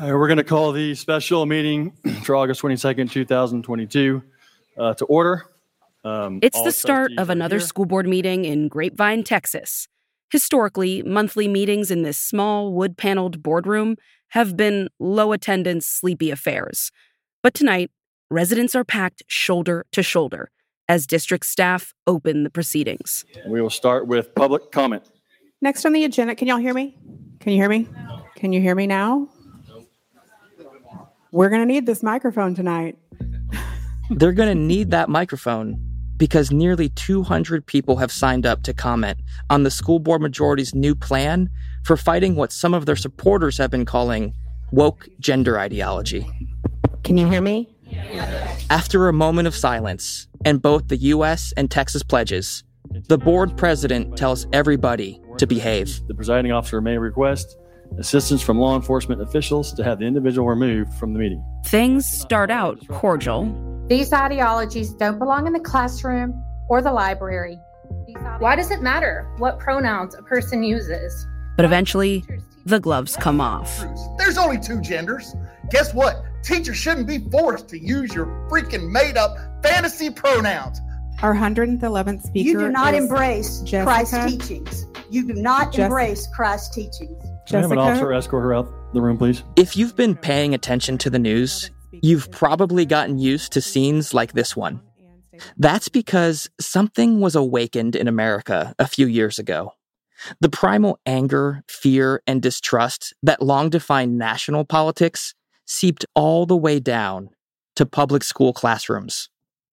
We're going to call the special meeting for August 22nd, 2022 to order. It's the start of another school board meeting in Grapevine, Texas. Historically, monthly meetings in this small, wood-paneled boardroom have been low-attendance, sleepy affairs. But tonight, residents are packed shoulder to shoulder as district staff open the proceedings. We will start with public comment. Next on the agenda, can y'all hear me? Can you hear me? Can you hear me now? We're going to need this microphone tonight. They're going to need that microphone because nearly 200 people have signed up to comment on the school board majority's new plan for fighting what some of their supporters have been calling woke gender ideology. Can you hear me? After a moment of silence and both the U.S. and Texas pledges, the board president tells everybody to behave. The presiding officer may request assistance from law enforcement officials to have the individual removed from the meeting. Things start out cordial. These ideologies don't belong in the classroom or the library. Why does it matter what pronouns a person uses? But eventually, the gloves come off. There's only two genders. Guess what? Teachers shouldn't be forced to use your freaking made-up fantasy pronouns. Our 111th speaker. You do not embrace Christ's teachings. You do not embrace Christ's teachings. Can I have an officer escort her out the room, please? If you've been paying attention to the news, you've probably gotten used to scenes like this one. That's because something was awakened in America a few years ago. The primal anger, fear, and distrust that long defined national politics seeped all the way down to public school classrooms.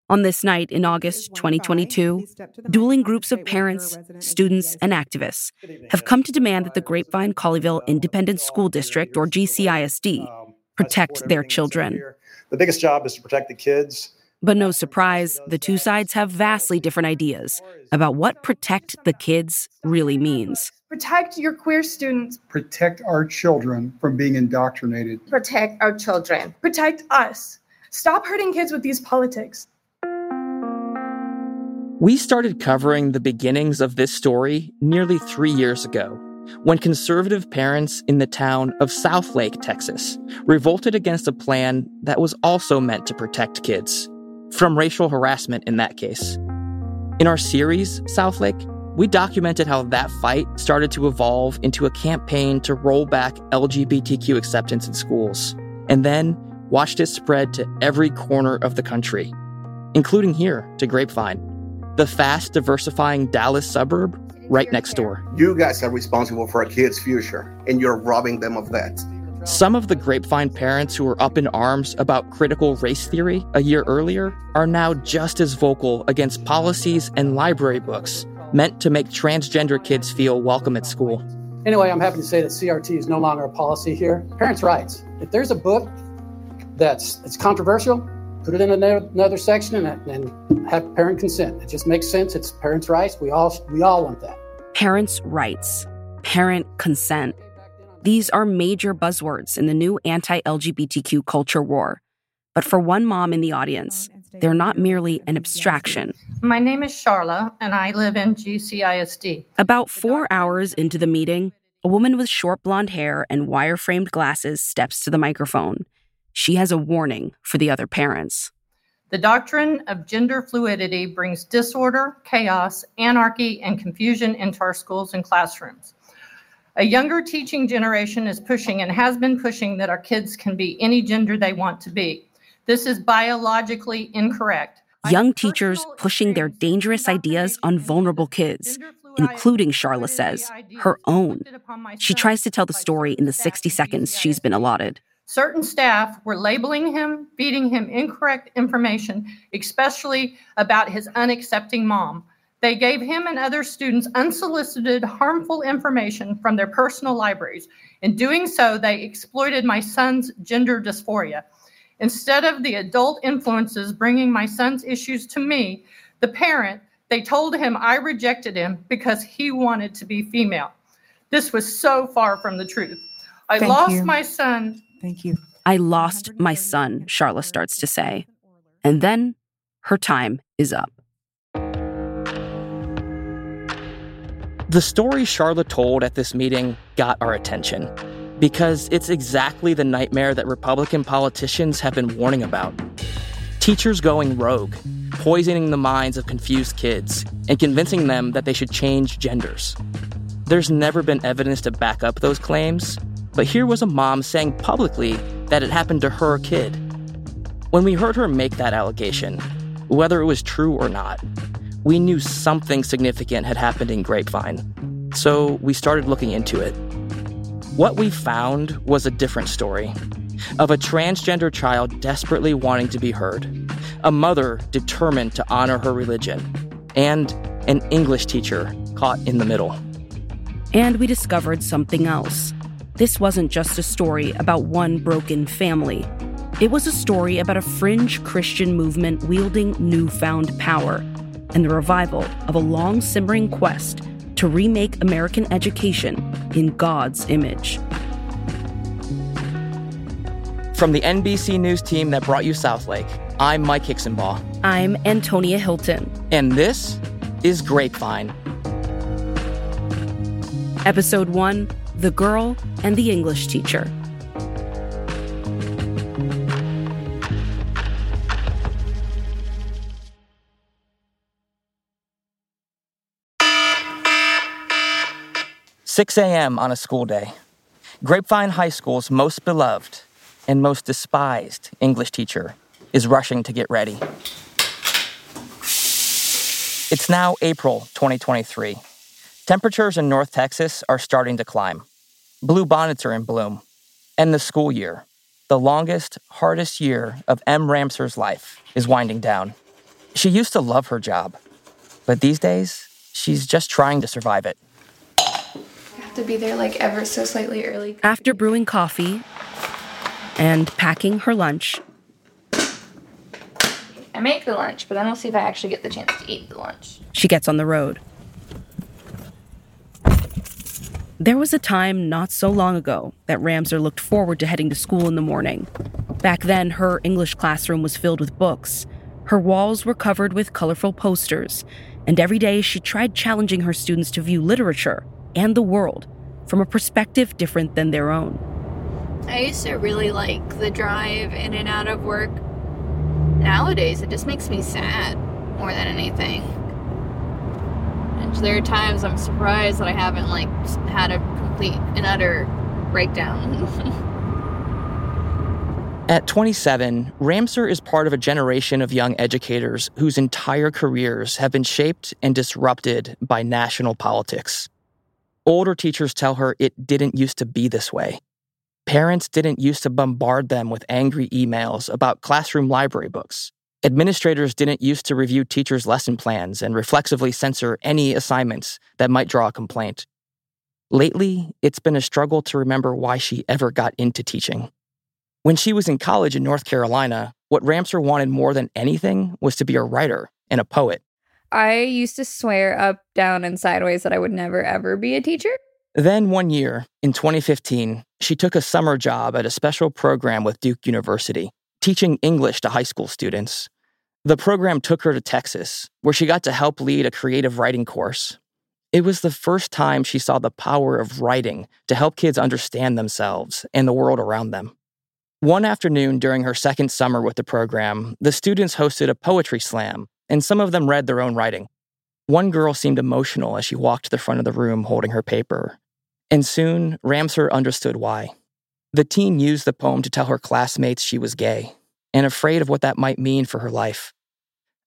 On this night in August 2022, dueling groups of parents, students, and activists have come to demand that the Grapevine-Colleyville Independent School District, or GCISD, protect their children. The biggest job is to protect the kids. But no surprise, the two sides have vastly different ideas about what protect the kids really means. Protect your queer students. Protect our children from being indoctrinated. Protect our children. Protect us. Stop hurting kids with these politics. We started covering the beginnings of this story nearly 3 years ago, when conservative parents in the town of Southlake, Texas, revolted against a plan that was also meant to protect kids from racial harassment in that case. In our series, Southlake, we documented how that fight started to evolve into a campaign to roll back LGBTQ acceptance in schools, and then watched it spread to every corner of the country, including here to Grapevine, the fast diversifying Dallas suburb right next door. You guys are responsible for our kids' future, and you're robbing them of that. Some of the Grapevine parents who were up in arms about critical race theory a year earlier are now just as vocal against policies and library books meant to make transgender kids feel welcome at school. Anyway, I'm happy to say that CRT is no longer a policy here. Parents' rights. If there's a book that's controversial, put it in another section and have parent consent. It just makes sense. It's parents' rights. We all want that. Parents' rights. Parent consent. These are major buzzwords in the new anti-LGBTQ culture war. But for one mom in the audience, they're not merely an abstraction. My name is Sharla, and I live in GCISD. About 4 hours into the meeting, a woman with short blonde hair and wire-framed glasses steps to the microphone. She has a warning for the other parents. The doctrine of gender fluidity brings disorder, chaos, anarchy, and confusion into our schools and classrooms. A younger teaching generation is pushing and has been pushing that our kids can be any gender they want to be. This is biologically incorrect. Young teachers pushing their dangerous ideas on vulnerable kids, including, Sharla says, her own. She tries to tell the story in the 60 seconds she's been allotted. Certain staff were labeling him, feeding him incorrect information, especially about his unaccepting mom. They gave him and other students unsolicited, harmful information from their personal libraries. In doing so, they exploited my son's gender dysphoria. Instead of the adult influences bringing my son's issues to me, the parent, they told him I rejected him because he wanted to be female. This was so far from the truth. I lost my son, Sharla starts to say. And then her time is up. The story Sharla told at this meeting got our attention. because it's exactly the nightmare that Republican politicians have been warning about. Teachers going rogue, poisoning the minds of confused kids, and convincing them that they should change genders. There's never been evidence to back up those claims, but here was a mom saying publicly that it happened to her kid. When we heard her make that allegation, whether it was true or not, we knew something significant had happened in Grapevine, so we started looking into it. What we found was a different story, of a transgender child desperately wanting to be heard, a mother determined to honor her religion, and an English teacher caught in the middle. And we discovered something else. This wasn't just a story about one broken family. It was a story about a fringe Christian movement wielding newfound power and the revival of a long-simmering quest to remake American education in God's image. From the NBC News team that brought you Southlake, I'm Mike Hixenbaugh. I'm Antonia Hilton. And this is Grapevine. Episode 1, The Girl and the English Teacher. Six a.m. on a school day. Grapevine High School's most beloved and most despised English teacher is rushing to get ready. It's now April 2023. Temperatures in North Texas are starting to climb. Blue bonnets are in bloom. And the school year, the longest, hardest year of Em Ramser's life, is winding down. She used to love her job, but these days, she's just trying to survive it. I have to be there like ever so slightly early. After brewing coffee and packing her lunch. I make the lunch, but then we'll see if I actually get the chance to eat the lunch. She gets on the road. There was a time not so long ago that Ramser looked forward to heading to school in the morning. Back then, her English classroom was filled with books. Her walls were covered with colorful posters, and every day she tried challenging her students to view literature and the world from a perspective different than their own. I used to really like the drive in and out of work. Nowadays, it just makes me sad more than anything. And there are times I'm surprised that I haven't, had a complete and utter breakdown. At 27, Ramser is part of a generation of young educators whose entire careers have been shaped and disrupted by national politics. Older teachers tell her it didn't used to be this way. Parents didn't used to bombard them with angry emails about classroom library books. Administrators didn't used to review teachers' lesson plans and reflexively censor any assignments that might draw a complaint. Lately, it's been a struggle to remember why she ever got into teaching. When she was in college in North Carolina, what Ramser wanted more than anything was to be a writer and a poet. I used to swear up, down, and sideways that I would never, ever be a teacher. Then one year, in 2015, she took a summer job at a special program with Duke University, teaching English to high school students. The program took her to Texas, where she got to help lead a creative writing course. It was the first time she saw the power of writing to help kids understand themselves and the world around them. One afternoon during her second summer with the program, the students hosted a poetry slam, and some of them read their own writing. One girl seemed emotional as she walked to the front of the room holding her paper. And soon, Ramser understood why. The teen used the poem to tell her classmates she was gay and afraid of what that might mean for her life.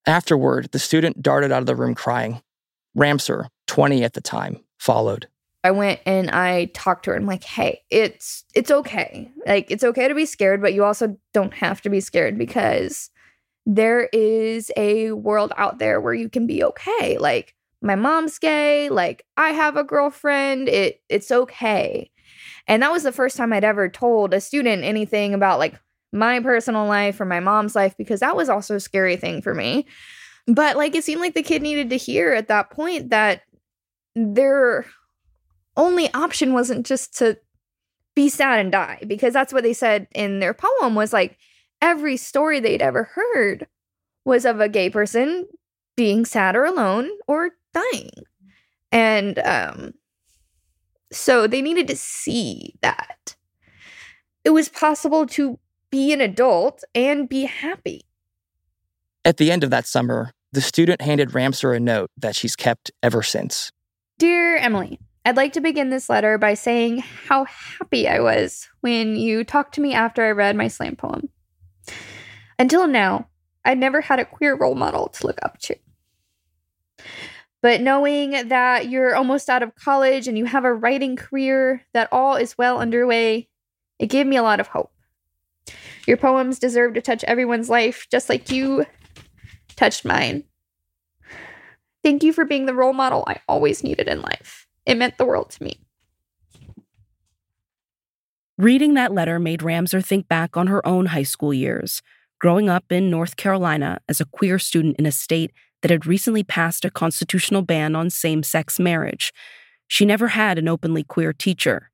Afterward, the student darted out of the room crying. Ramser, 20 at the time, followed. I went and I talked to her. I'm like, hey, it's okay. It's okay to be scared, but you also don't have to be scared because there is a world out there where you can be okay. My mom's gay, I have a girlfriend, it's okay. And that was the first time I'd ever told a student anything about my personal life or my mom's life, because that was also a scary thing for me. But it seemed like the kid needed to hear at that point that their only option wasn't just to be sad and die, because that's what they said in their poem was every story they'd ever heard was of a gay person being sad or alone or dying. And so they needed to see that. It was possible to be an adult and be happy. At the end of that summer, the student handed Ramser a note that she's kept ever since. Dear Emily, I'd like to begin this letter by saying how happy I was when you talked to me after I read my slam poem. Until now, I'd never had a queer role model to look up to. But knowing that you're almost out of college and you have a writing career, that all is well underway, it gave me a lot of hope. Your poems deserve to touch everyone's life, just like you touched mine. Thank you for being the role model I always needed in life. It meant the world to me. Reading that letter made Ramser think back on her own high school years, growing up in North Carolina as a queer student in a state that had recently passed a constitutional ban on same-sex marriage. She never had an openly queer teacher.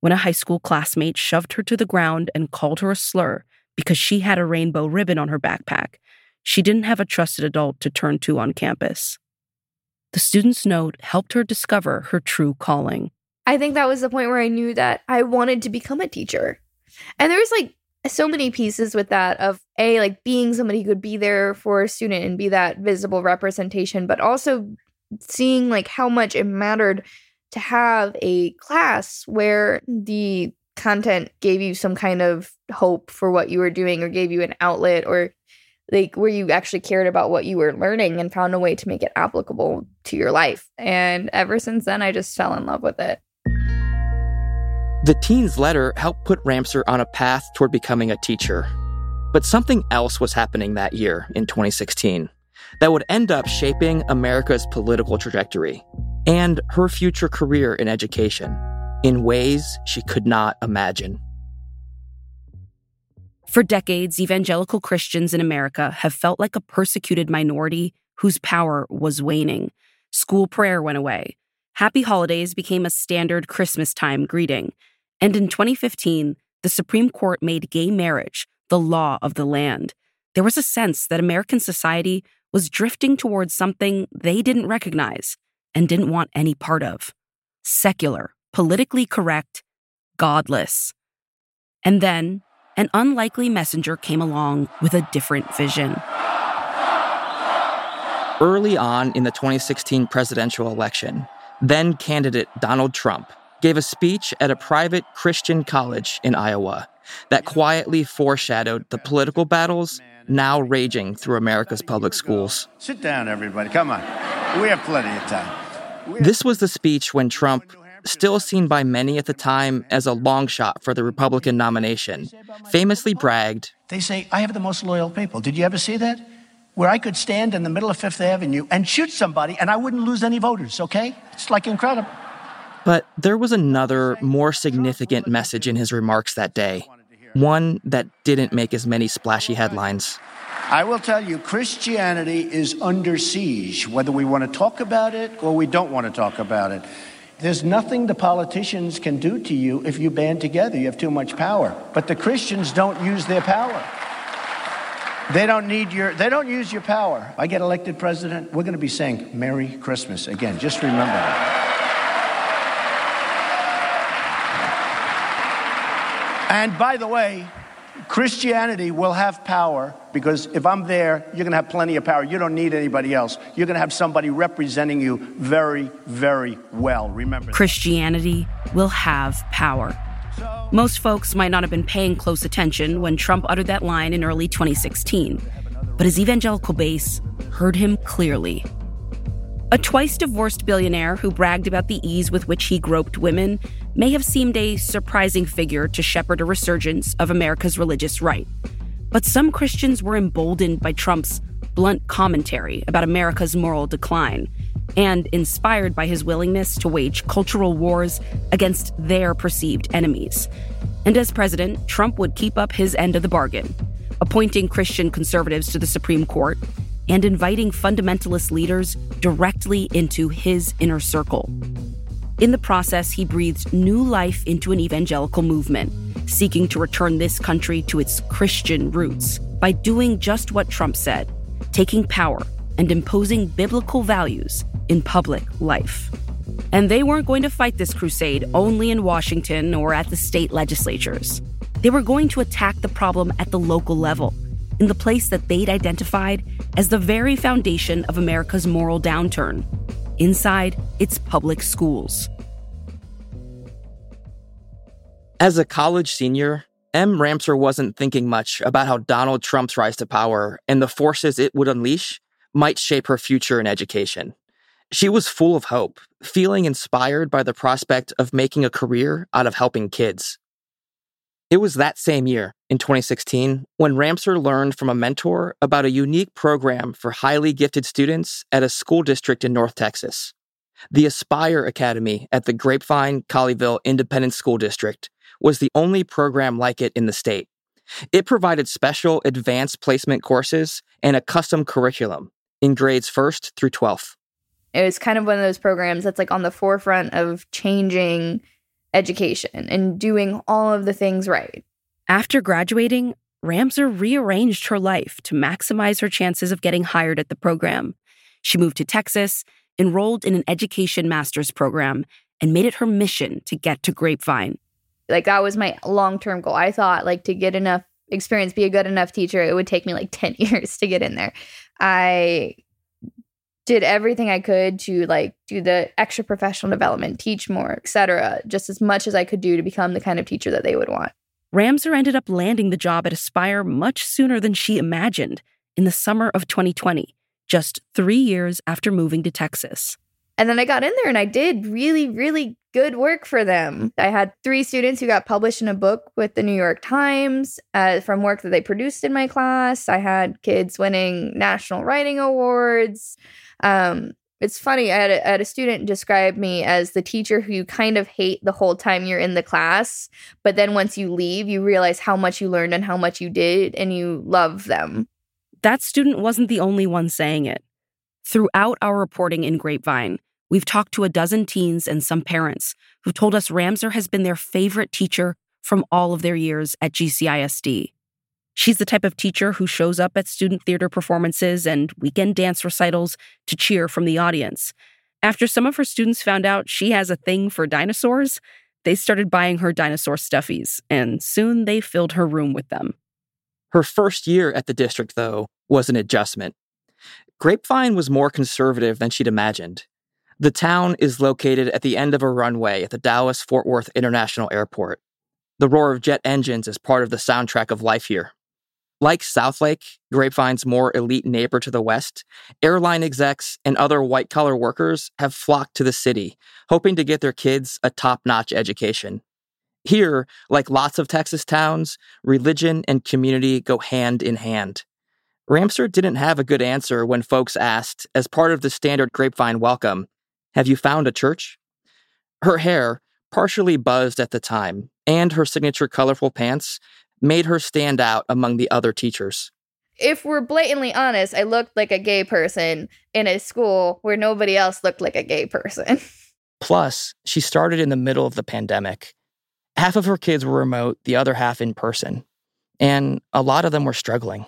When a high school classmate shoved her to the ground and called her a slur because she had a rainbow ribbon on her backpack, she didn't have a trusted adult to turn to on campus. The student's note helped her discover her true calling. I think that was the point where I knew that I wanted to become a teacher. And there was so many pieces with that of being somebody who could be there for a student and be that visible representation, but also seeing how much it mattered to have a class where the content gave you some kind of hope for what you were doing or gave you an outlet or where you actually cared about what you were learning and found a way to make it applicable to your life. And ever since then, I just fell in love with it. The teen's letter helped put Ramser on a path toward becoming a teacher. But something else was happening that year in 2016 that would end up shaping America's political trajectory and her future career in education in ways she could not imagine. For decades, evangelical Christians in America have felt like a persecuted minority whose power was waning. School prayer went away. Happy holidays became a standard Christmas time greeting. And in 2015, the Supreme Court made gay marriage the law of the land. There was a sense that American society was drifting towards something they didn't recognize and didn't want any part of. Secular, politically correct, godless. And then, an unlikely messenger came along with a different vision. Early on in the 2016 presidential election, then-candidate Donald Trump gave a speech at a private Christian college in Iowa that quietly foreshadowed the political battles now raging through America's public schools. Sit down, everybody. Come on. We have plenty of time. This was the speech when Trump, still seen by many at the time as a long shot for the Republican nomination, famously bragged, "They say, I have the most loyal people. Did you ever see that? Where I could stand in the middle of Fifth Avenue and shoot somebody and I wouldn't lose any voters, okay? It's incredible." But there was another, more significant message in his remarks that day, one that didn't make as many splashy headlines. I will tell you, Christianity is under siege, whether we want to talk about it or we don't want to talk about it. There's nothing the politicians can do to you if you band together. You have too much power. But the Christians don't use their power. They don't use your power. I get elected president, we're going to be saying Merry Christmas again. Just remember that. And by the way, Christianity will have power because if I'm there, you're going to have plenty of power. You don't need anybody else. You're going to have somebody representing you very, very well. Remember that. Christianity will have power. Most folks might not have been paying close attention when Trump uttered that line in early 2016, but his evangelical base heard him clearly. A twice-divorced billionaire who bragged about the ease with which he groped women may have seemed a surprising figure to shepherd a resurgence of America's religious right. But some Christians were emboldened by Trump's blunt commentary about America's moral decline and inspired by his willingness to wage cultural wars against their perceived enemies. And as president, Trump would keep up his end of the bargain, appointing Christian conservatives to the Supreme Court and inviting fundamentalist leaders directly into his inner circle. In the process, he breathed new life into an evangelical movement, seeking to return this country to its Christian roots by doing just what Trump said, taking power and imposing biblical values in public life. And they weren't going to fight this crusade only in Washington or at the state legislatures. They were going to attack the problem at the local level, in the place that they'd identified as the very foundation of America's moral downturn, inside its public schools. As a college senior, M. Ramser wasn't thinking much about how Donald Trump's rise to power and the forces it would unleash might shape her future in education. She was full of hope, feeling inspired by the prospect of making a career out of helping kids. It was that same year, in 2016, when Ramser learned from a mentor about a unique program for highly gifted students at a school district in North Texas, the Aspire Academy at the Grapevine-Colleyville Independent School District, was the only program like it in the state. It provided special advanced placement courses and a custom curriculum in grades 1st through 12th. It was kind of one of those programs that's like on the forefront of changing education and doing all of the things right. After graduating, Ramser rearranged her life to maximize her chances of getting hired at the program. She moved to Texas, enrolled in an education master's program, and made it her mission to get to Grapevine. Like, that was my long-term goal. I thought, like, to get enough experience, be a good enough teacher, it would take me, like, 10 years to get in there. I did everything I could to, like, do the extra professional development, teach more, etc., just as much as I could do to become the kind of teacher that they would want. Ramser ended up landing the job at Aspire much sooner than she imagined, in the summer of 2020, just 3 years after moving to Texas. And then I got in there and I did really, really good work for them. I had 3 students who got published in a book with the New York Times from work that they produced in my class. I had kids winning national writing awards. It's funny, I had a student describe me as the teacher who you kind of hate the whole time you're in the class, but then once you leave, you realize how much you learned and how much you did, and you love them. That student wasn't the only one saying it. Throughout our reporting in Grapevine, we've talked to a dozen teens and some parents who've told us Ramser has been their favorite teacher from all of their years at GCISD. She's the type of teacher who shows up at student theater performances and weekend dance recitals to cheer from the audience. After some of her students found out she has a thing for dinosaurs, they started buying her dinosaur stuffies, and soon they filled her room with them. Her first year at the district, though, was an adjustment. Grapevine was more conservative than she'd imagined. The town is located at the end of a runway at the Dallas-Fort Worth International Airport. The roar of jet engines is part of the soundtrack of life here. Like Southlake, Grapevine's more elite neighbor to the west, airline execs and other white-collar workers have flocked to the city, hoping to get their kids a top-notch education. Here, like lots of Texas towns, religion and community go hand in hand. Ramser didn't have a good answer when folks asked, as part of the standard Grapevine welcome, "Have you found a church?" Her hair, partially buzzed at the time, and her signature colorful pants made her stand out among the other teachers. If we're blatantly honest, I looked like a gay person in a school where nobody else looked like a gay person. Plus, she started in the middle of the pandemic. Half of her kids were remote, the other half in person. And a lot of them were struggling.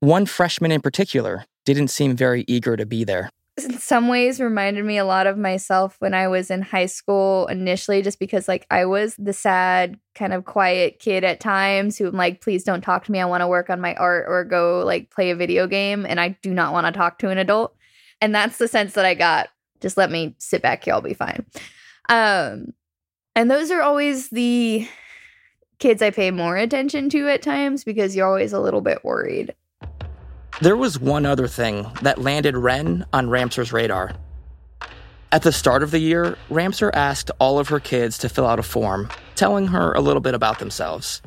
One freshman in particular didn't seem very eager to be there. In some ways reminded me a lot of myself when I was in high school initially, just because like I was the sad kind of quiet kid at times who I'm like, please don't talk to me. I want to work on my art or go like play a video game, and I do not want to talk to an adult. And that's the sense that I got. Just let me sit back here. I'll be fine. And those are always the kids I pay more attention to at times because you're always a little bit worried. There was one other thing that landed Ren on Ramser's radar. At the start of the year, Ramser asked all of her kids to fill out a form, telling her a little bit about themselves.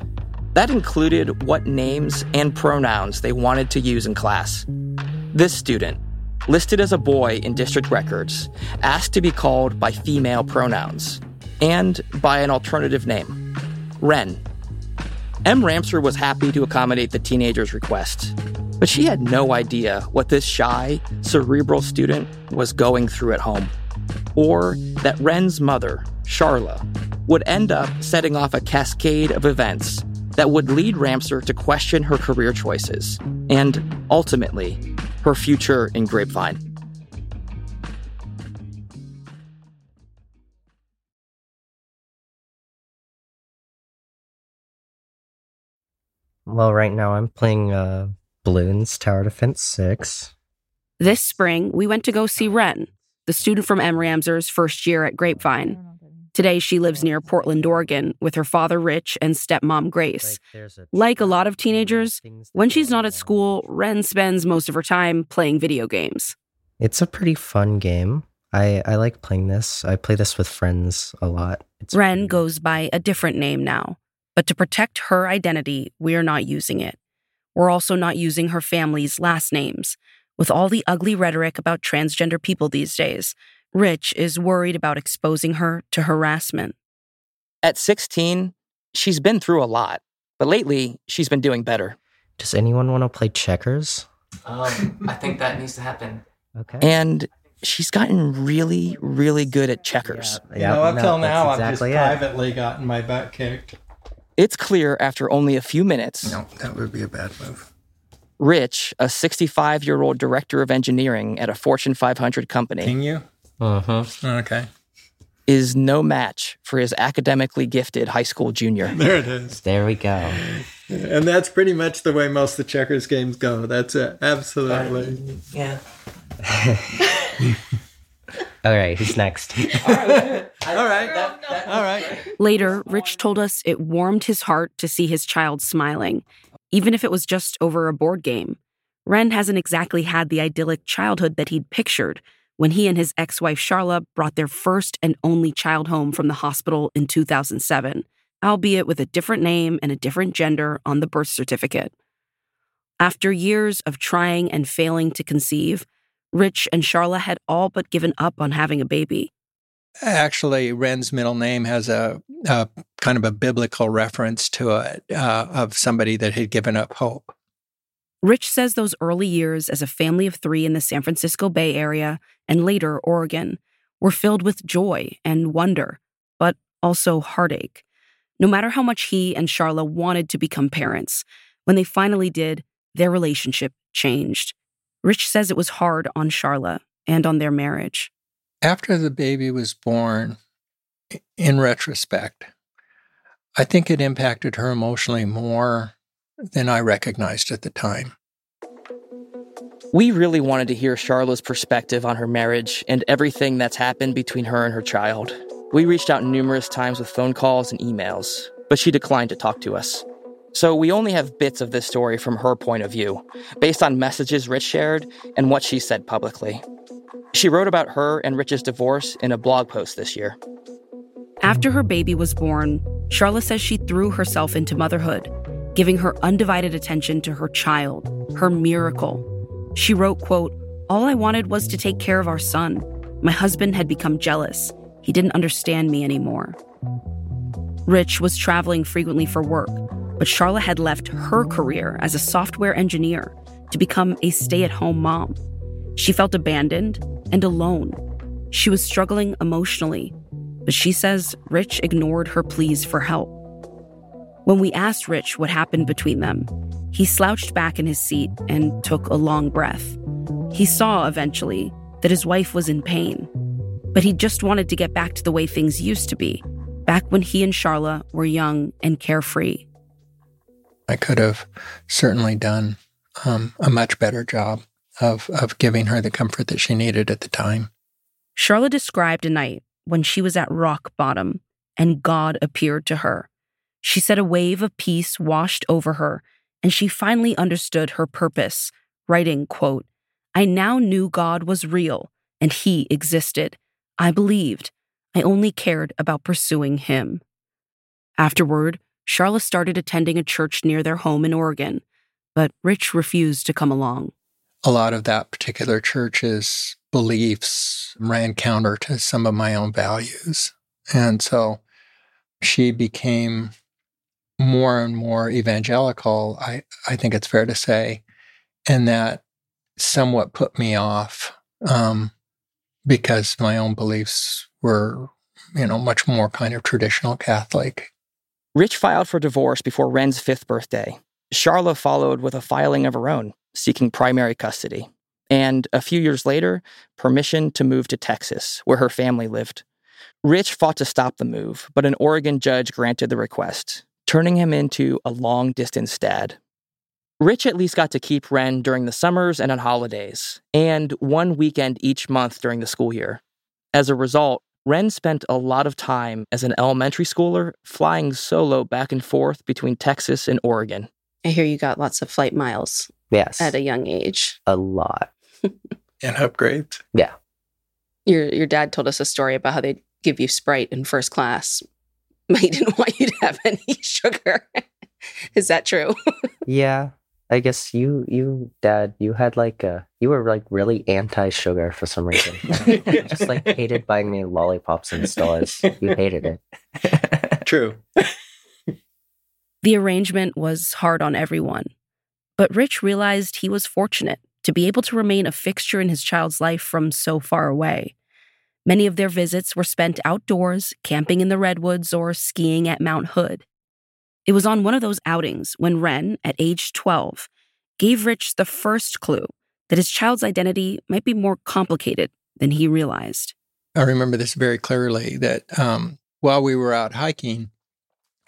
That included what names and pronouns they wanted to use in class. This student, listed as a boy in district records, asked to be called by female pronouns and by an alternative name, Ren. M. Ramser was happy to accommodate the teenager's request. But she had no idea what this shy, cerebral student was going through at home, or that Ren's mother, Sharla, would end up setting off a cascade of events that would lead Ramser to question her career choices and, ultimately, her future in Grapevine. Well, right now I'm playing Bloons Tower Defense 6. This spring, we went to go see Ren, the student from Em Ramser's first year at Grapevine. Today, she lives near Portland, Oregon, with her father, Rich, and stepmom, Grace. Like a lot of teenagers, when she's not at school, Ren spends most of her time playing video games. It's a pretty fun game. I like playing this. I play this with friends a lot. Ren goes by a different name now, but to protect her identity, we're not using it. We're also not using her family's last names. With all the ugly rhetoric about transgender people these days, Rich is worried about exposing her to harassment. At 16, she's been through a lot, but lately she's been doing better. Does anyone want to play checkers? I think that needs to happen. Okay. And she's gotten really, really good at checkers. Yeah, you know, up till now, exactly I've just privately gotten my butt kicked. It's clear after only a few minutes. No, that would be a bad move. Rich, a 65-year-old director of engineering at a Fortune 500 company. Can you? Uh-huh. Okay. Is no match for his academically gifted high school junior. There it is. There we go. And that's pretty much the way most of the checkers games go. That's it. Absolutely. Yeah. All right, who's next? All right. Later, Rich told us it warmed his heart to see his child smiling, even if it was just over a board game. Ren hasn't exactly had the idyllic childhood that he'd pictured when he and his ex-wife Sharla brought their first and only child home from the hospital in 2007, albeit with a different name and a different gender on the birth certificate. After years of trying and failing to conceive, Rich and Sharla had all but given up on having a baby. Actually, Ren's middle name has a kind of a biblical reference to it of somebody that had given up hope. Rich says those early years as a family of three in the San Francisco Bay Area and later Oregon were filled with joy and wonder, but also heartache. No matter how much he and Sharla wanted to become parents, when they finally did, their relationship changed. Rich says it was hard on Sharla and on their marriage. After the baby was born, in retrospect, I think it impacted her emotionally more than I recognized at the time. We really wanted to hear Sharla's perspective on her marriage and everything that's happened between her and her child. We reached out numerous times with phone calls and emails, but she declined to talk to us. So we only have bits of this story from her point of view, based on messages Rich shared and what she said publicly. She wrote about her and Rich's divorce in a blog post this year. After her baby was born, Sharla says she threw herself into motherhood, giving her undivided attention to her child, her miracle. She wrote, quote, "All I wanted was to take care of our son. My husband had become jealous. He didn't understand me anymore." Rich was traveling frequently for work, but Sharla had left her career as a software engineer to become a stay-at-home mom. She felt abandoned and alone. She was struggling emotionally, but she says Rich ignored her pleas for help. When we asked Rich what happened between them, he slouched back in his seat and took a long breath. He saw eventually that his wife was in pain, but he just wanted to get back to the way things used to be, back when he and Sharla were young and carefree. I could have certainly done a much better job of giving her the comfort that she needed at the time. Sharla described a night when she was at rock bottom and God appeared to her. She said a wave of peace washed over her, and she finally understood her purpose, writing, quote, "I now knew God was real, and he existed. I believed. I only cared about pursuing him." Afterward, Sharla started attending a church near their home in Oregon, but Rich refused to come along. A lot of that particular church's beliefs ran counter to some of my own values. And so she became more and more evangelical, I think it's fair to say, and that somewhat put me off because my own beliefs were, much more kind of traditional Catholic. Rich filed for divorce before Ren's 5th birthday. Sharla followed with a filing of her own, seeking primary custody. And a few years later, permission to move to Texas, where her family lived. Rich fought to stop the move, but an Oregon judge granted the request, turning him into a long-distance dad. Rich at least got to keep Ren during the summers and on holidays, and one weekend each month during the school year. As a result, Ren spent a lot of time as an elementary schooler flying solo back and forth between Texas and Oregon. I hear you got lots of flight miles. Yes. At a young age. A lot. And upgrades. Yeah. Your dad told us a story about how they give you Sprite in first class, but he didn't want you to have any sugar. Is that true? Yeah. I guess you were really anti-sugar for some reason. Just hated buying me lollipops in stores. You hated it. True. The arrangement was hard on everyone, but Rich realized he was fortunate to be able to remain a fixture in his child's life from so far away. Many of their visits were spent outdoors, camping in the redwoods or skiing at Mount Hood. It was on one of those outings when Ren, at age 12, gave Rich the first clue that his child's identity might be more complicated than he realized. I remember this very clearly, that while we were out hiking,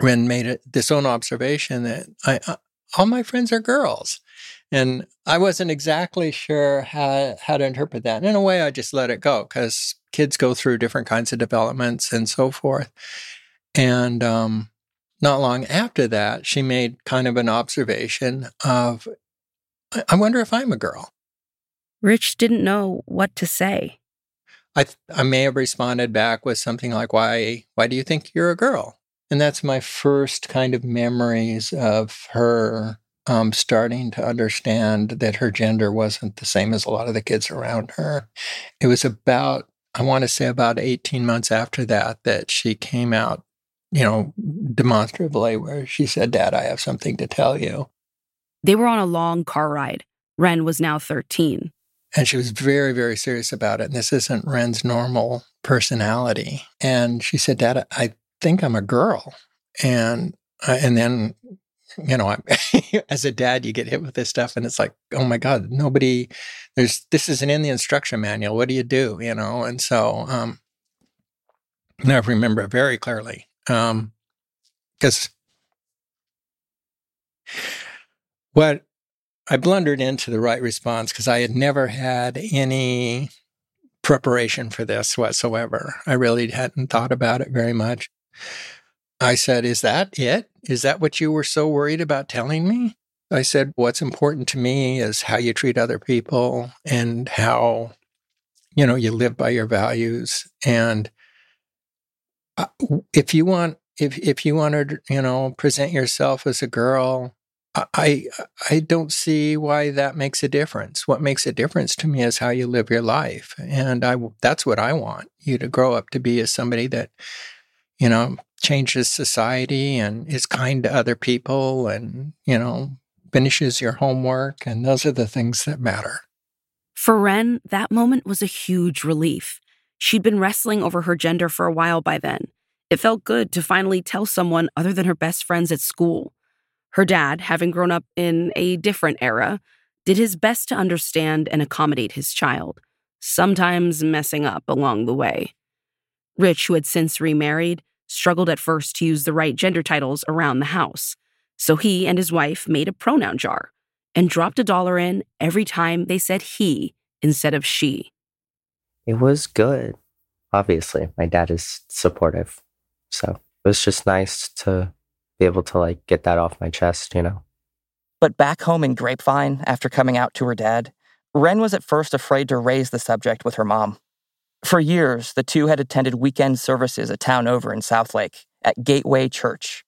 Ren made this own observation that all my friends are girls. And I wasn't exactly sure how to interpret that. And in a way, I just let it go, because kids go through different kinds of developments and so forth. And not long after that, she made kind of an observation of, I wonder if I'm a girl. Rich didn't know what to say. I may have responded back with something like, why do you think you're a girl? And that's my first kind of memories of her starting to understand that her gender wasn't the same as a lot of the kids around her. It was about 18 months after that she came out, demonstrably, where she said, Dad, I have something to tell you. They were on a long car ride. Ren was now 13. And she was very, very serious about it. And this isn't Ren's normal personality. And she said, Dad, I think I'm a girl. And then, as a dad, you get hit with this stuff and it's like, oh my God, this isn't in the instruction manual. What do you do? And so I remember it very clearly. Because what I blundered into the right response, because I had never had any preparation for this whatsoever. I really hadn't thought about it very much. I said, is that it? Is that what you were so worried about telling me? I said, what's important to me is how you treat other people and how, you live by your values. And if you want to, present yourself as a girl, I don't see why that makes a difference. What makes a difference to me is how you live your life. And that's what I want you to grow up to be, as somebody that, changes society and is kind to other people and, finishes your homework. And those are the things that matter. For Ren, that moment was a huge relief. She'd been wrestling over her gender for a while by then. It felt good to finally tell someone other than her best friends at school. Her dad, having grown up in a different era, did his best to understand and accommodate his child, sometimes messing up along the way. Rich, who had since remarried, struggled at first to use the right gender titles around the house. So he and his wife made a pronoun jar and dropped $1 in every time they said he instead of she. It was good. Obviously, my dad is supportive. So it was just nice to be able to get that off my chest, But back home in Grapevine, after coming out to her dad, Ren was at first afraid to raise the subject with her mom. For years, the two had attended weekend services a town over in Southlake at Gateway Church.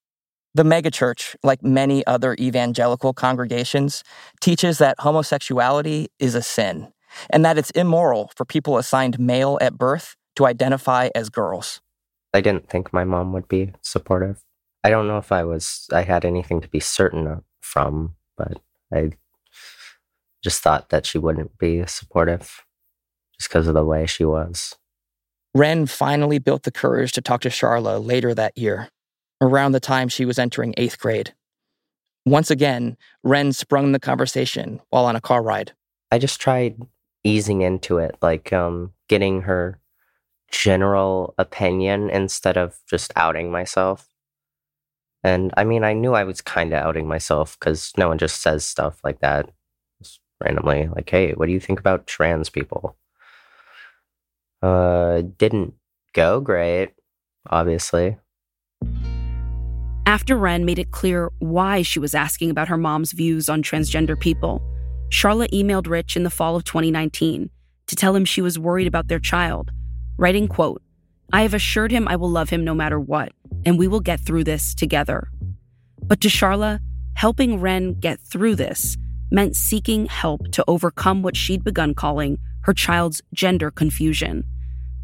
The megachurch, like many other evangelical congregations, teaches that homosexuality is a sin, and that it's immoral for people assigned male at birth to identify as girls. I didn't think my mom would be supportive. I don't know if I had anything to be certain from, but I just thought that she wouldn't be supportive just because of the way she was. Ren finally built the courage to talk to Sharla later that year, around the time she was entering 8th grade. Once again, Ren sprung the conversation while on a car ride. I just tried easing into it, getting her general opinion instead of just outing myself. And I mean, I knew I was kind of outing myself because no one just says stuff like that just randomly. Like, hey, what do you think about trans people? Didn't go great, obviously. After Ren made it clear why she was asking about her mom's views on transgender people, Sharla emailed Rich in the fall of 2019 to tell him she was worried about their child, writing, quote, I have assured him I will love him no matter what, and we will get through this together. But to Sharla, helping Ren get through this meant seeking help to overcome what she'd begun calling her child's gender confusion.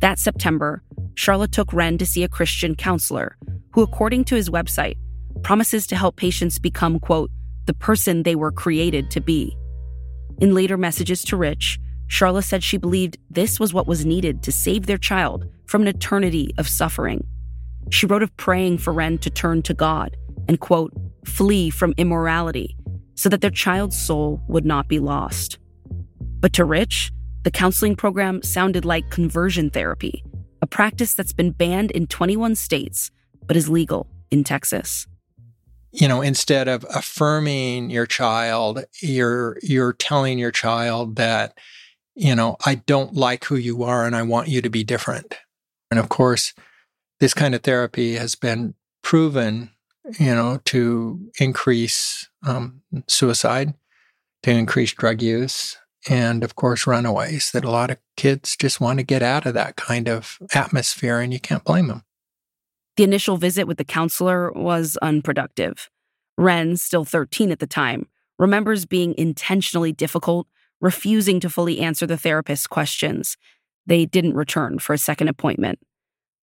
That September, Sharla took Ren to see a Christian counselor who, according to his website, promises to help patients become, quote, the person they were created to be. In later messages to Rich, Sharla said she believed this was what was needed to save their child from an eternity of suffering. She wrote of praying for Ren to turn to God and, quote, flee from immorality so that their child's soul would not be lost. But to Rich, the counseling program sounded like conversion therapy, a practice that's been banned in 21 states but is legal in Texas. You know, instead of affirming your child, you're telling your child that, you know, I don't like who you are and I want you to be different. And of course, this kind of therapy has been proven, you know, to increase suicide, to increase drug use, and of course, runaways, that a lot of kids just want to get out of that kind of atmosphere, and you can't blame them. The initial visit with the counselor was unproductive. Ren, still 13 at the time, remembers being intentionally difficult, refusing to fully answer the therapist's questions. They didn't return for a second appointment.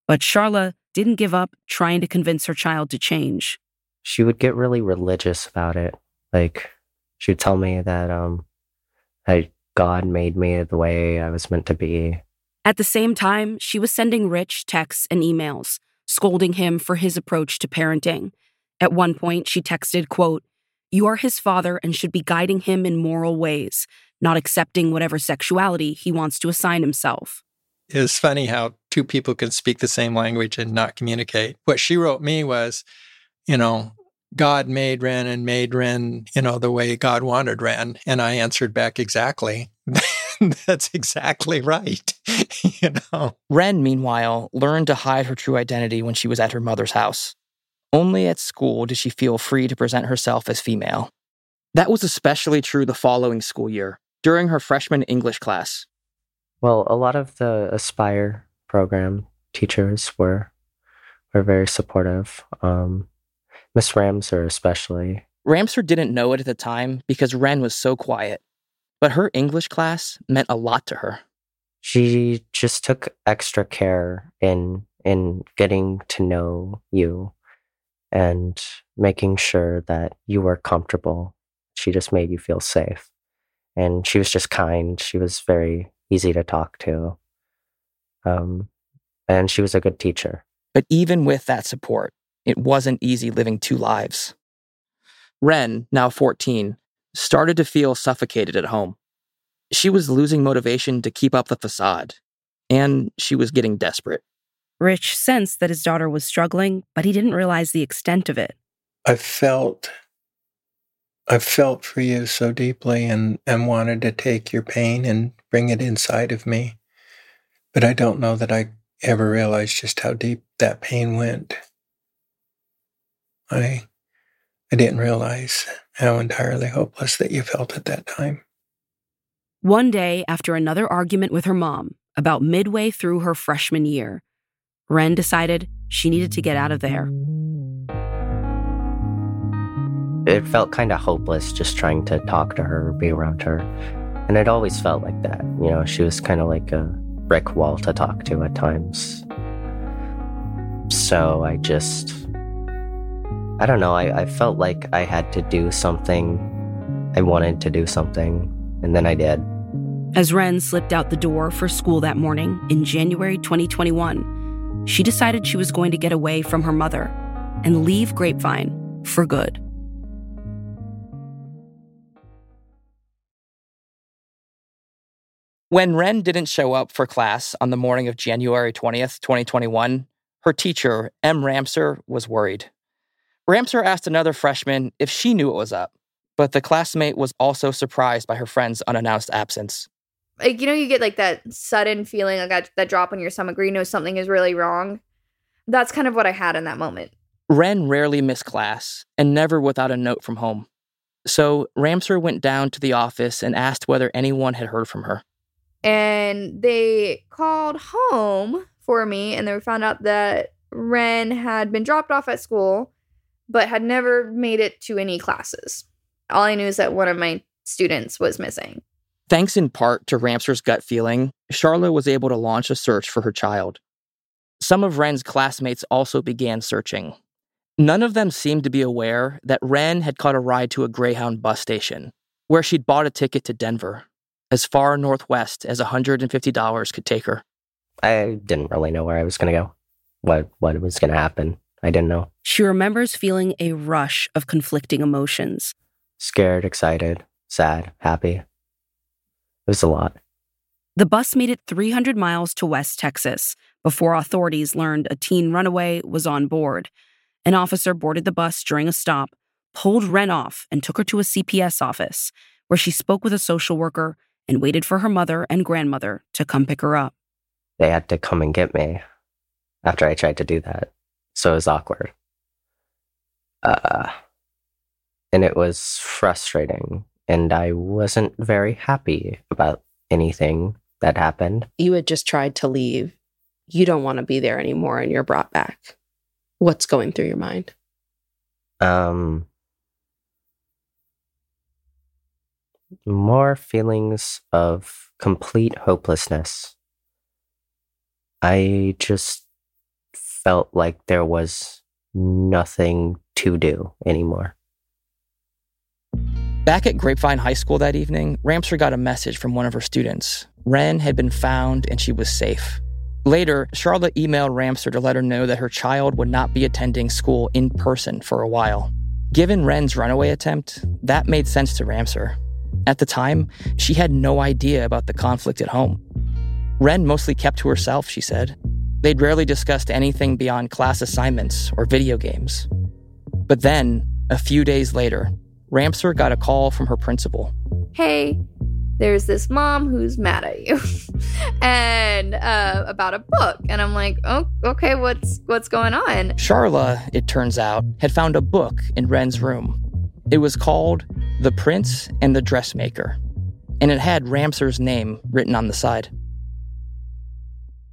But Sharla didn't give up trying to convince her child to change. She would get really religious about it. Like, she would tell me that that God made me the way I was meant to be. At the same time, she was sending Rich texts and emails, scolding him for his approach to parenting. At one point, she texted, quote, you are his father and should be guiding him in moral ways, not accepting whatever sexuality he wants to assign himself. It's funny how two people can speak the same language and not communicate. What she wrote me was, you know, God made Ren and made Ren, you know, the way God wanted Ren. And I answered back exactly. That's exactly right. You know, Ren, meanwhile, learned to hide her true identity when she was at her mother's house. Only at school did she feel free to present herself as female. That was especially true the following school year, during her freshman English class. Well, a lot of the Aspire program teachers were very supportive. Miss Ramser especially. Ramser didn't know it at the time because Ren was so quiet, but her English class meant a lot to her. She just took extra care in getting to know you and making sure that you were comfortable. She just made you feel safe. And she was just kind. She was very easy to talk to. And she was a good teacher. But even with that support, it wasn't easy living two lives. Ren, now 14, started to feel suffocated at home. She was losing motivation to keep up the facade, and she was getting desperate. Rich sensed that his daughter was struggling, but he didn't realize the extent of it. I've felt for you so deeply and wanted to take your pain and bring it inside of me, but I don't know that I ever realized just how deep that pain went. I didn't realize how entirely hopeless that you felt at that time. One day, after another argument with her mom, about midway through her freshman year, Ren decided she needed to get out of there. It felt kind of hopeless just trying to talk to her, be around her. And it always felt like that. You know, she was kind of like a brick wall to talk to at times. So I felt like I had to do something. I wanted to do something, and then I did. As Ren slipped out the door for school that morning in January 2021, she decided she was going to get away from her mother and leave Grapevine for good. When Ren didn't show up for class on the morning of January 20th, 2021, her teacher, M. Ramser, was worried. Ramser asked another freshman if she knew what was up, but the classmate was also surprised by her friend's unannounced absence. Like, you know, you get like that sudden feeling, like that drop in your stomach where you know something is really wrong. That's kind of what I had in that moment. Ren rarely missed class and never without a note from home. So Ramser went down to the office and asked whether anyone had heard from her. And they called home for me, and they found out that Ren had been dropped off at school, but had never made it to any classes. All I knew is that one of my students was missing. Thanks in part to Ramser's gut feeling, Sharla was able to launch a search for her child. Some of Ren's classmates also began searching. None of them seemed to be aware that Ren had caught a ride to a Greyhound bus station, where she'd bought a ticket to Denver, as far northwest as $150 could take her. I didn't really know where I was going to go, what was going to happen. I didn't know. She remembers feeling a rush of conflicting emotions. Scared, excited, sad, happy. It was a lot. The bus made it 300 miles to West Texas before authorities learned a teen runaway was on board. An officer boarded the bus during a stop, pulled Ren off, and took her to a CPS office, where she spoke with a social worker and waited for her mother and grandmother to come pick her up. They had to come and get me after I tried to do that, so it was awkward. And it was frustrating, and I wasn't very happy about anything that happened. You had just tried to leave. You don't want to be there anymore, and you're brought back. What's going through your mind? More feelings of complete hopelessness. I just felt like there was nothing to do anymore. Back at Grapevine High School that evening, Ramser got a message from one of her students. Ren had been found and she was safe. Later, Sharla emailed Ramser to let her know that her child would not be attending school in person for a while. Given Ren's runaway attempt, that made sense to Ramser. At the time, she had no idea about the conflict at home. Ren mostly kept to herself, she said. They'd rarely discussed anything beyond class assignments or video games. But then, a few days later, Ramser got a call from her principal. Hey, there's this mom who's mad at you and about a book. And I'm like, oh, okay, what's going on? Sharla, it turns out, had found a book in Ren's room. It was called The Prince and the Dressmaker, and it had Ramser's name written on the side.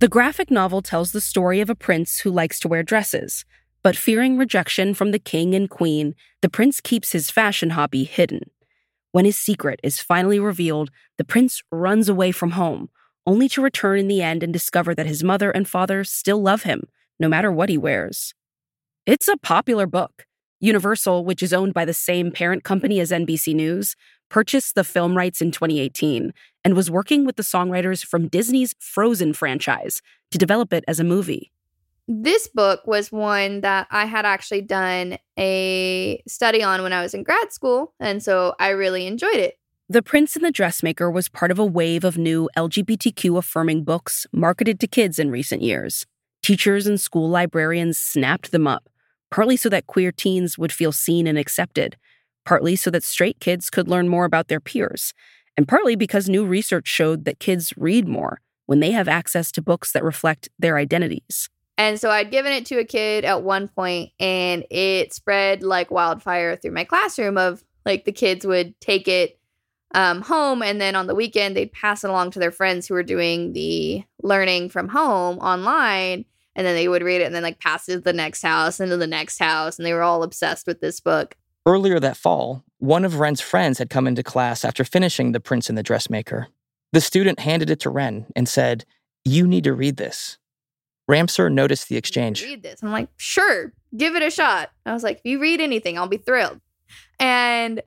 The graphic novel tells the story of a prince who likes to wear dresses, but fearing rejection from the king and queen, the prince keeps his fashion hobby hidden. When his secret is finally revealed, the prince runs away from home, only to return in the end and discover that his mother and father still love him, no matter what he wears. It's a popular book. Universal, which is owned by the same parent company as NBC News, purchased the film rights in 2018 and was working with the songwriters from Disney's Frozen franchise to develop it as a movie. This book was one that I had actually done a study on when I was in grad school, and so I really enjoyed it. The Prince and the Dressmaker was part of a wave of new LGBTQ-affirming books marketed to kids in recent years. Teachers and school librarians snapped them up, partly so that queer teens would feel seen and accepted, partly so that straight kids could learn more about their peers, and partly because new research showed that kids read more when they have access to books that reflect their identities. And so I'd given it to a kid at one point, and it spread like wildfire through my classroom of, like, the kids would take it home, and then on the weekend, they'd pass it along to their friends who were doing the learning from home online. And then they would read it and then pass it to the next house and to the next house. And they were all obsessed with this book. Earlier that fall, one of Ren's friends had come into class after finishing The Prince and the Dressmaker. The student handed it to Ren and said, "You need to read this." Ramser noticed the exchange. "Read this." I'm like, "Sure, give it a shot." I was like, "If you read anything, I'll be thrilled." And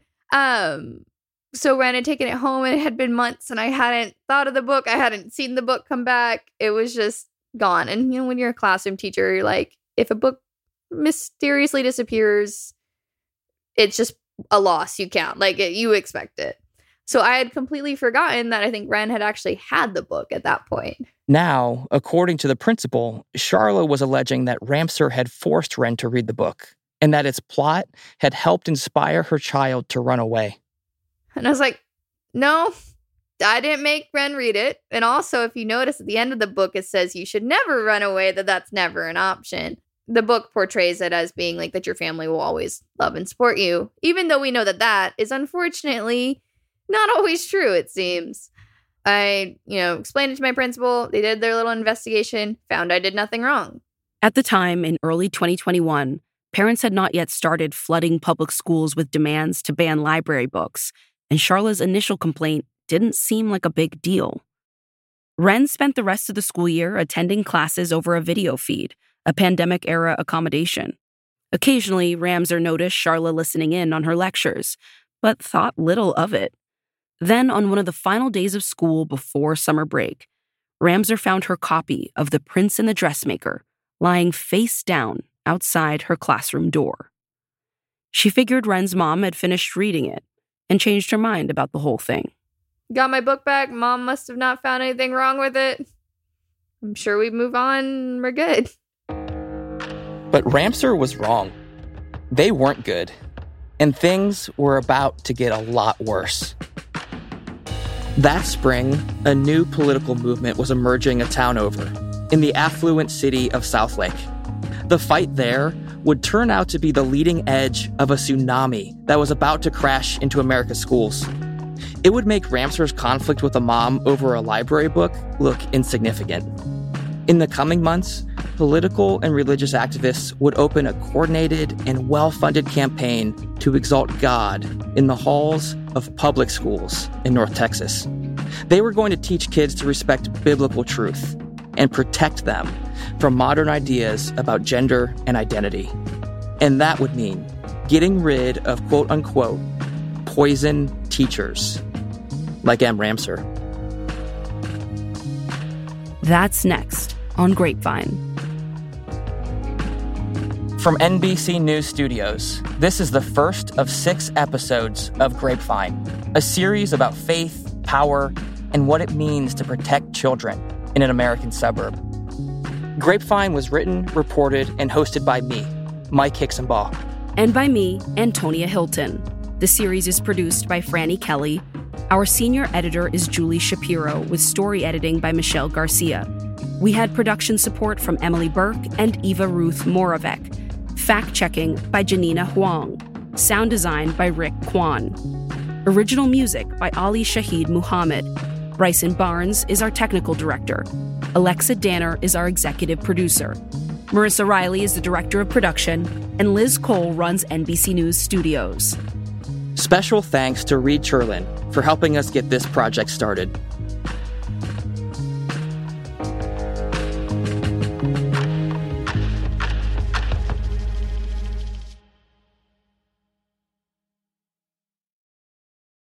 so Ren had taken it home, and it had been months, and I hadn't thought of the book. I hadn't seen the book come back. It was just gone. And, you know, when you're a classroom teacher, you're like, if a book mysteriously disappears, it's just a loss you count. You expect it. So I had completely forgotten that I think Ren had actually had the book at that point. Now, according to the principal, Sharla was alleging that Ramser had forced Ren to read the book and that its plot had helped inspire her child to run away. And I was like, no, I didn't make Ren read it. And also, if you notice at the end of the book, it says you should never run away, that's never an option. The book portrays it as being like that your family will always love and support you, even though we know that is unfortunately not always true, it seems. I, explained it to my principal. They did their little investigation, found I did nothing wrong. At the time, in early 2021, parents had not yet started flooding public schools with demands to ban library books, and Sharla's initial complaint didn't seem like a big deal. Ren spent the rest of the school year attending classes over a video feed, a pandemic-era accommodation. Occasionally, Ramser noticed Sharla listening in on her lectures, but thought little of it. Then, on one of the final days of school before summer break, Ramser found her copy of The Prince and the Dressmaker lying face down outside her classroom door. She figured Ren's mom had finished reading it and changed her mind about the whole thing. Got my book back. Mom must have not found anything wrong with it. I'm sure we move on. We're good. But Ramser was wrong. They weren't good. And things were about to get a lot worse. That spring, a new political movement was emerging a town over, in the affluent city of Southlake. The fight there would turn out to be the leading edge of a tsunami that was about to crash into America's schools. It would make Ramser's conflict with a mom over a library book look insignificant. In the coming months, political and religious activists would open a coordinated and well-funded campaign to exalt God in the halls of public schools in North Texas. They were going to teach kids to respect biblical truth and protect them from modern ideas about gender and identity. And that would mean getting rid of quote-unquote poison teachers, like M. Ramser. That's next on Grapevine. From NBC News Studios, this is the first of 6 episodes of Grapevine, a series about faith, power, and what it means to protect children in an American suburb. Grapevine was written, reported, and hosted by me, Mike Hixenbaugh. And by me, Antonia Hilton. The series is produced by Franny Kelly. Our senior editor is Julie Shapiro, with story editing by Michelle Garcia. We had production support from Emily Burke and Eva Ruth Moravec. Fact-checking by Janina Huang. Sound design by Rick Kwan. Original music by Ali Shahid Muhammad. Bryson Barnes is our technical director. Alexa Danner is our executive producer. Marissa Riley is the director of production, and Liz Cole runs NBC News Studios. Special thanks to Reed Churlin for helping us get this project started.